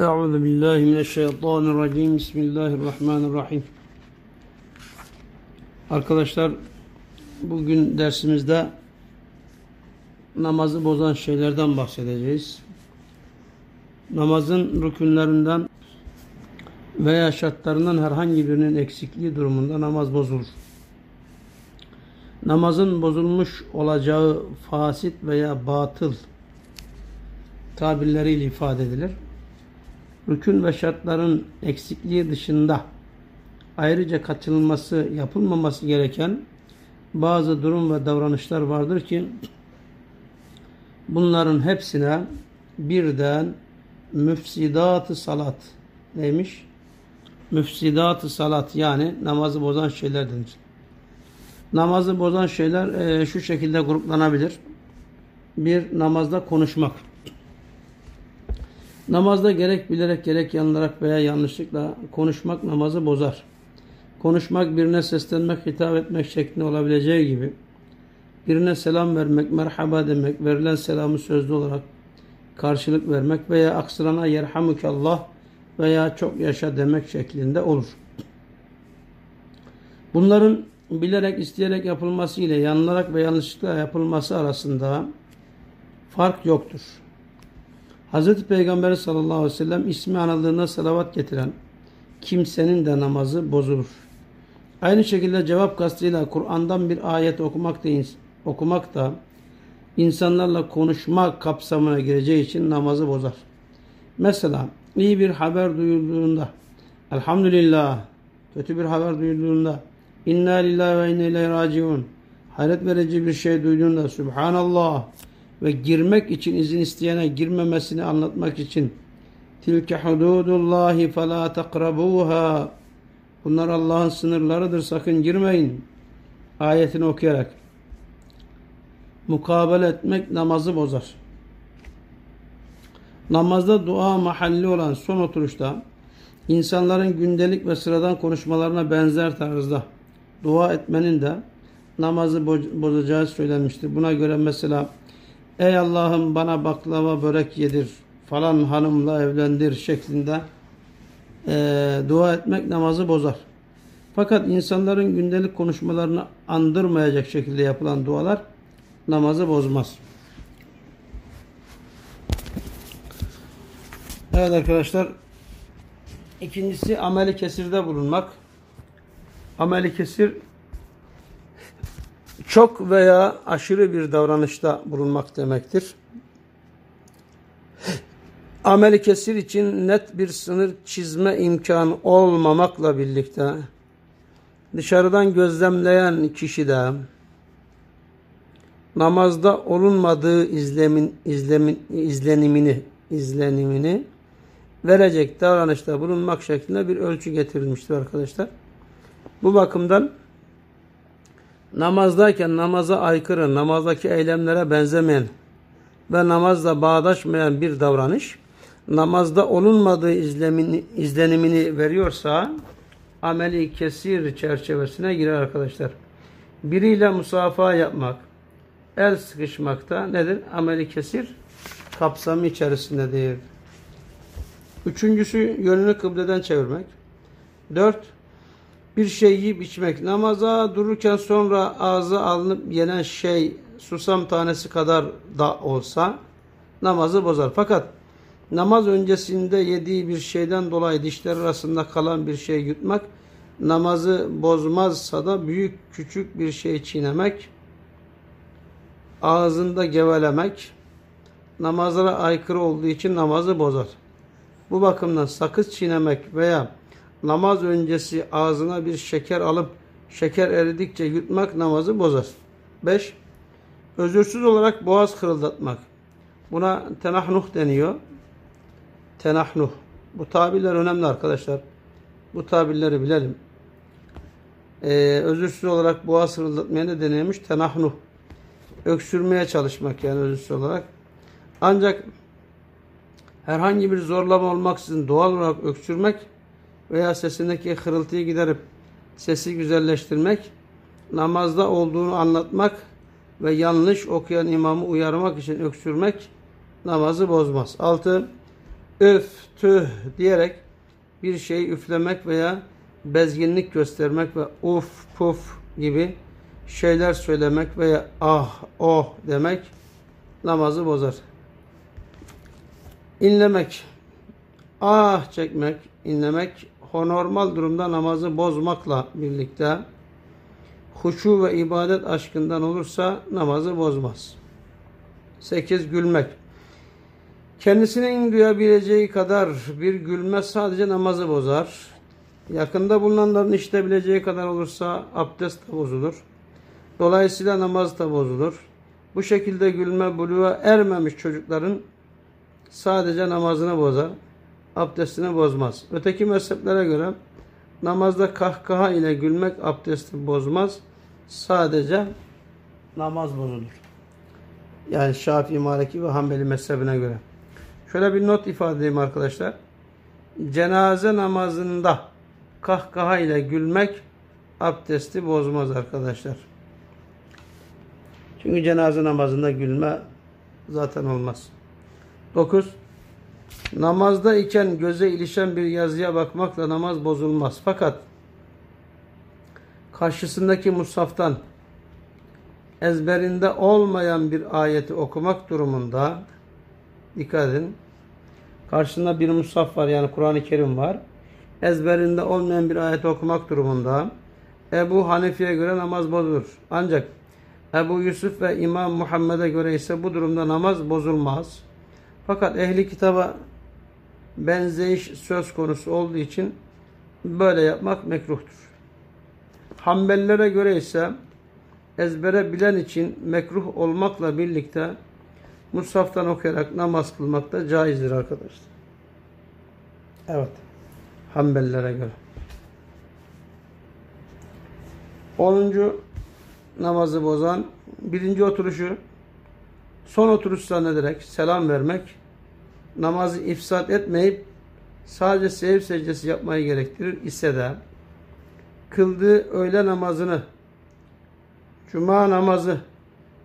Euzu billahi mineşşeytanirracim. Bismillahirrahmanirrahim. Arkadaşlar, bugün dersimizde namazı bozan şeylerden bahsedeceğiz. Namazın rükünlerinden veya şartlarından herhangi birinin eksikliği durumunda namaz bozulur. Namazın bozulmuş olacağı fasit veya batıl tabirleriyle ifade edilir. Rükün ve şartların eksikliği dışında ayrıca kaçınılması, yapılmaması gereken bazı durum ve davranışlar vardır ki bunların hepsine birden müfsidat-ı salat neymiş? Müfsidat-ı salat, yani namazı bozan şeyler denir. Namazı bozan şeyler şu şekilde gruplanabilir. Bir, namazda konuşmak. Namazda gerek bilerek gerek yanılarak veya yanlışlıkla konuşmak namazı bozar. Konuşmak, birine seslenmek, hitap etmek şeklinde olabileceği gibi birine selam vermek, merhaba demek, verilen selamı sözlü olarak karşılık vermek veya aksırana yerhamukallah veya çok yaşa demek şeklinde olur. Bunların bilerek, isteyerek yapılması ile yanılarak ve yanlışlıkla yapılması arasında fark yoktur. Hz. Peygamber sallallahu aleyhi ve sellem ismi anıldığında salavat getiren kimsenin de namazı bozulur. Aynı şekilde cevap kastıyla Kur'an'dan bir ayet okumak da insanlarla konuşma kapsamına gireceği için namazı bozar. Mesela iyi bir haber duyulduğunda elhamdülillah, kötü bir haber duyulduğunda inna lillahi ve inna ileyhi raciun, hayret verici bir şey duyduğunda subhanallah ve girmek için izin isteyene girmemesini anlatmak için tilke hududullahi fe la takrabuha, bunlar Allah'ın sınırlarıdır, sakın girmeyin ayetini okuyarak mukabele etmek namazı bozar. Namazda dua mahalli olan son oturuşta insanların gündelik ve sıradan konuşmalarına benzer tarzda dua etmenin de namazı bozacağı söylenmiştir. Buna göre mesela ey Allah'ım bana baklava börek yedir, falan hanımla evlendir şeklinde dua etmek namazı bozar. Fakat insanların gündelik konuşmalarını andırmayacak şekilde yapılan dualar namazı bozmaz. Evet arkadaşlar, ikincisi amel-i kesirde bulunmak. Amel-i kesir, çok veya aşırı bir davranışta bulunmak demektir. Amel-i kesir için net bir sınır çizme imkanı olmamakla birlikte dışarıdan gözlemleyen kişi de namazda olunmadığı izlenimini verecek davranışta bulunmak şeklinde bir ölçü getirilmiştir arkadaşlar. Bu bakımdan namazdayken namaza aykırı, namazdaki eylemlere benzemeyen ve namazla bağdaşmayan bir davranış namazda olunmadığı izlenimini veriyorsa ameli kesir çerçevesine girer arkadaşlar. Biriyle musafaha yapmak, el sıkışmak da nedir? Ameli kesir kapsamı içerisindedir. Üçüncüsü, yönünü kıbleden çevirmek. 4. Bir şey yiyip içmek. Namaza dururken sonra ağza alınıp yenen şey susam tanesi kadar da olsa namazı bozar. Fakat namaz öncesinde yediği bir şeyden dolayı dişler arasında kalan bir şey yutmak namazı bozmazsa da büyük küçük bir şey çiğnemek, ağzında gevelemek namazlara aykırı olduğu için namazı bozar. Bu bakımdan sakız çiğnemek veya namaz öncesi ağzına bir şeker alıp şeker eridikçe yutmak namazı bozar. 5. Özürsüz olarak boğaz kırıldatmak. Buna tenahnuh deniyor. Tenahnuh. Bu tabirler önemli arkadaşlar. Bu tabirleri bilelim. Özürsüz olarak boğaz kırıldatmaya ne deniyormuş? Tenahnuh. Öksürmeye çalışmak, yani özürsüz olarak. Ancak herhangi bir zorlama olmaksızın doğal olarak öksürmek veya sesindeki hırıltıyı giderip sesi güzelleştirmek, namazda olduğunu anlatmak ve yanlış okuyan imamı uyarmak için öksürmek namazı bozmaz. 6. öf, tüh diyerek bir şey üflemek veya bezginlik göstermek ve uf, puf gibi şeyler söylemek veya ah, oh demek namazı bozar. İnlemek, ah çekmek, inlemek normal durumda namazı bozmakla birlikte huşu ve ibadet aşkından olursa namazı bozmaz. 8. Gülmek. Kendisinin duyabileceği kadar bir gülme sadece namazı bozar. Yakında bulunanların işitebileceği kadar olursa abdest de bozulur. Dolayısıyla namaz da bozulur. Bu şekilde gülme buluğa ermemiş çocukların sadece namazını bozar, abdestini bozmaz. Öteki mezheplere göre namazda kahkaha ile gülmek abdesti bozmaz, sadece namaz bozulur. Yani Şafii, Maliki ve Hanbeli mezhebine göre. Şöyle bir not ifade edeyim arkadaşlar. Cenaze namazında kahkaha ile gülmek abdesti bozmaz arkadaşlar. Çünkü cenaze namazında gülme zaten olmaz. 9. Namazda iken göze ilişen bir yazıya bakmakla namaz bozulmaz. Fakat karşısındaki mushaftan ezberinde olmayan bir ayeti okumak durumunda, dikkat edin, karşısında bir mushaf var, yani Kur'an-ı Kerim var, ezberinde olmayan bir ayeti okumak durumunda Ebu Hanife'ye göre namaz bozulur. Ancak Ebu Yusuf ve İmam Muhammed'e göre ise bu durumda namaz bozulmaz. Fakat ehli kitaba benzeyiş söz konusu olduğu için böyle yapmak mekruhtur. Hanbelilere göre ise ezbere bilen için mekruh olmakla birlikte mushaftan okuyarak namaz kılmak da caizdir arkadaşlar. Evet, Hanbelilere göre. 10. Namazı bozan: birinci oturuşu son oturuş zannederek selam vermek, namazı ifsad etmeyip sadece sev secdesi yapmayı gerektirir ise de kıldığı öğle namazını, cuma namazı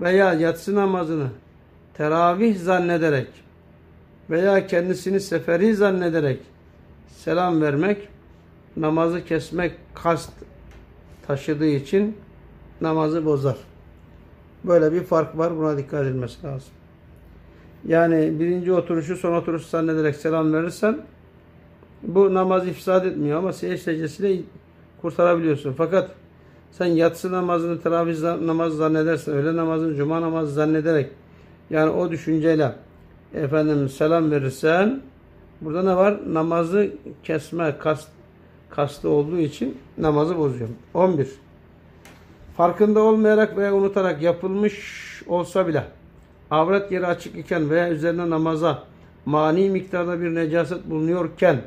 veya yatsı namazını teravih zannederek veya kendisini seferi zannederek selam vermek, namazı kesmek kast taşıdığı için namazı bozar. Böyle bir fark var. Buna dikkat edilmesi lazım. Yani birinci oturuşu son oturuş zannederek selam verirsen bu namazı ifsad etmiyor ama secde secdesiyle kurtarabiliyorsun. Fakat sen yatsı namazını teravih namazı zannedersen, öğle namazını cuma namazı zannederek, yani o düşünceyle efendim selam verirsen burada ne var? Namazı kesme kastı olduğu için namazı bozuyor. 11. Farkında olmayarak veya unutarak yapılmış olsa bile avret yeri açık iken veya üzerine namaza mani miktarda bir necaset bulunuyorken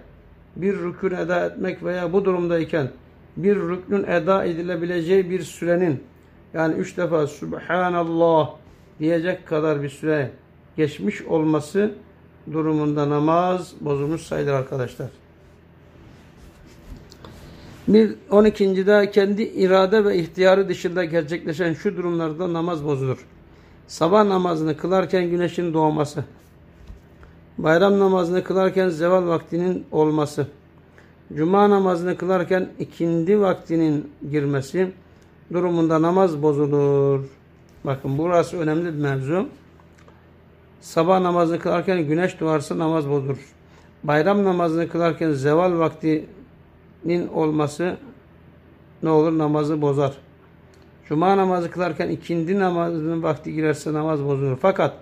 bir rükün eda etmek veya bu durumdayken bir rüknün eda edilebileceği bir sürenin, yani 3 defa Subhanallah diyecek kadar bir süre geçmiş olması durumunda namaz bozulmuş sayılır arkadaşlar. 12.'de kendi irade ve ihtiyarı dışında gerçekleşen şu durumlarda namaz bozulur. Sabah namazını kılarken güneşin doğması, bayram namazını kılarken zeval vaktinin olması, cuma namazını kılarken ikindi vaktinin girmesi durumunda namaz bozulur. Bakın burası önemli bir mevzu. Sabah namazını kılarken güneş doğarsa namaz bozulur. Bayram namazını kılarken zeval vaktinin olması ne olur? Namazı bozar. Cuma namazı kılarken ikindi namazının vakti girerse namaz bozulur. Fakat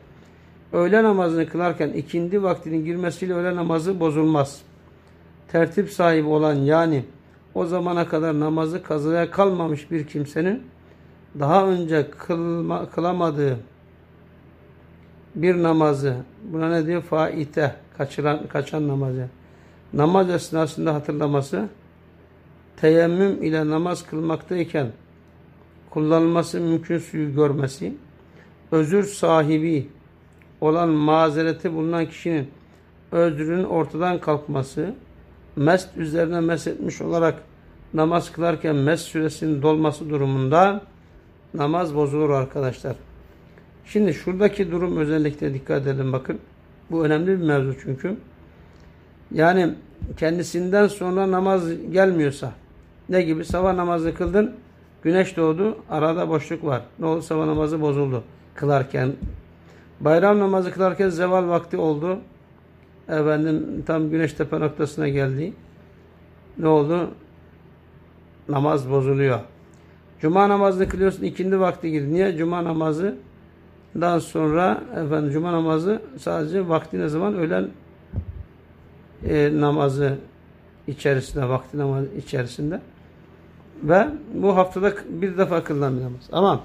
öğle namazını kılarken ikindi vaktinin girmesiyle öğle namazı bozulmaz. Tertip sahibi olan, yani o zamana kadar namazı kazaya kalmamış bir kimsenin daha önce kılamadığı bir namazı, buna ne diyor? Faite, kaçan namazı. Namaz esnasında hatırlaması, teyemmüm ile namaz kılmaktayken kullanılması mümkün suyu görmesi, özür sahibi olan mazereti bulunan kişinin özrünün ortadan kalkması, mest üzerine mest etmiş olarak namaz kılarken mest süresinin dolması durumunda namaz bozulur arkadaşlar. Şimdi şuradaki durum özellikle dikkat edelim bakın. Bu önemli bir mevzu çünkü. Yani kendisinden sonra namaz gelmiyorsa ne gibi? Sabah namazı kıldın, güneş doğdu, arada boşluk var. Ne oldu? Sabah namazı bozuldu kılarken. Bayram namazı kılarken zeval vakti oldu. Efendim tam güneş tepe noktasına geldi. Ne oldu? Namaz bozuluyor. Cuma namazını kılıyorsun, ikindi vakti girdi. Niye? Cuma namazından sonra efendim cuma namazı sadece vakti ne zaman? Öğlen namazı içerisinde, vakti namazı içerisinde. Ve bu haftada bir defa kılınan bir namaz. Ama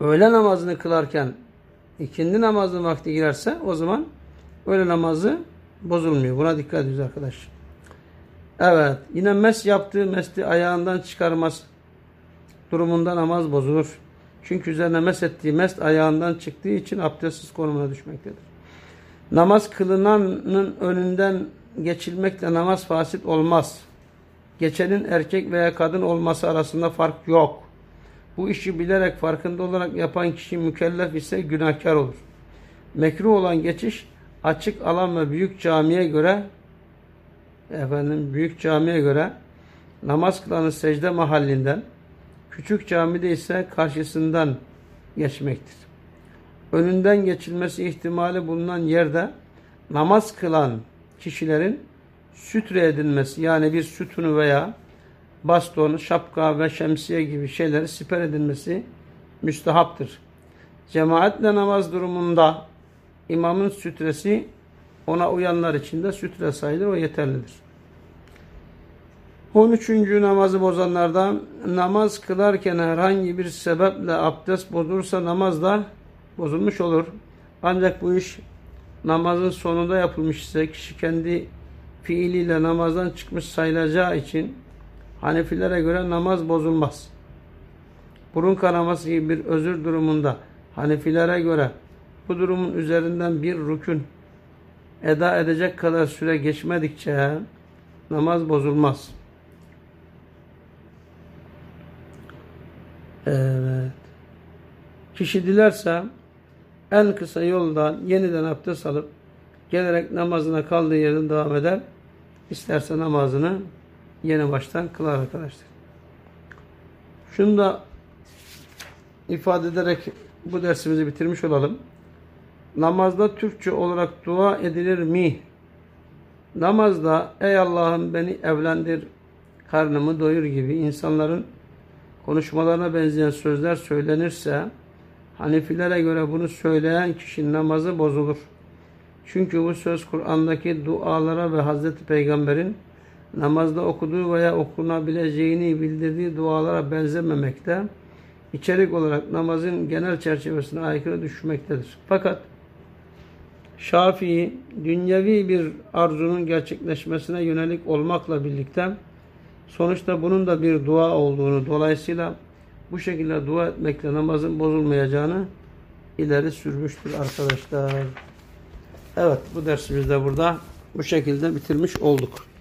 öğle namazını kılarken ikindi namazının vakti girerse o zaman öğle namazı bozulmuyor. Buna dikkat ediyoruz arkadaşlar. Evet. Yine mes yaptığı mesli ayağından çıkarmaz durumunda namaz bozulur. Çünkü üzerine mes ettiği mes ayağından çıktığı için abdestsiz konumuna düşmektedir. Namaz kılınanın önünden geçilmekle namaz fasit olmaz. Geçenin erkek veya kadın olması arasında fark yok. Bu işi bilerek farkında olarak yapan kişi mükellef ise günahkar olur. Mekruh olan geçiş açık alan ve büyük camiye göre namaz kılanın secde mahallinden, küçük camide ise karşısından geçmektir. Önünden geçilmesi ihtimali bulunan yerde namaz kılan kişilerin sütre edinmesi, yani bir sütunu veya baston, şapka ve şemsiye gibi şeyleri siper edilmesi müstehaptır. Cemaatle namaz durumunda imamın sütresi ona uyanlar için de sütre sayılır, o yeterlidir. 13. Namazı bozanlardan namaz kılarken herhangi bir sebeple abdest bozulursa namaz da bozulmuş olur. Ancak bu iş namazın sonunda yapılmış ise kişi kendi fiiliyle namazdan çıkmış sayılacağı için Hanefilere göre namaz bozulmaz. Burun kanaması gibi bir özür durumunda Hanefilere göre bu durumun üzerinden bir rükün eda edecek kadar süre geçmedikçe namaz bozulmaz. Evet. Kişi dilerse en kısa yoldan yeniden abdest alıp gelerek namazına kaldığı yerden devam eder. İsterse namazını yeni baştan kılar arkadaşlar. Şunu da ifade ederek bu dersimizi bitirmiş olalım. Namazda Türkçe olarak dua edilir mi? Namazda "Ey Allah'ım beni evlendir, karnımı doyur" gibi insanların konuşmalarına benzeyen sözler söylenirse Hanefilere göre bunu söyleyen kişinin namazı bozulur. Çünkü bu söz Kur'an'daki dualara ve Hazreti Peygamber'in namazda okuduğu veya okunabileceğini bildirdiği dualara benzememekte, içerik olarak namazın genel çerçevesine aykırı düşmektedir. Fakat Şafii, dünyevi bir arzunun gerçekleşmesine yönelik olmakla birlikte sonuçta bunun da bir dua olduğunu, dolayısıyla bu şekilde dua etmekle namazın bozulmayacağını ileri sürmüştür arkadaşlar. Evet, bu dersimizi de burada bu şekilde bitirmiş olduk.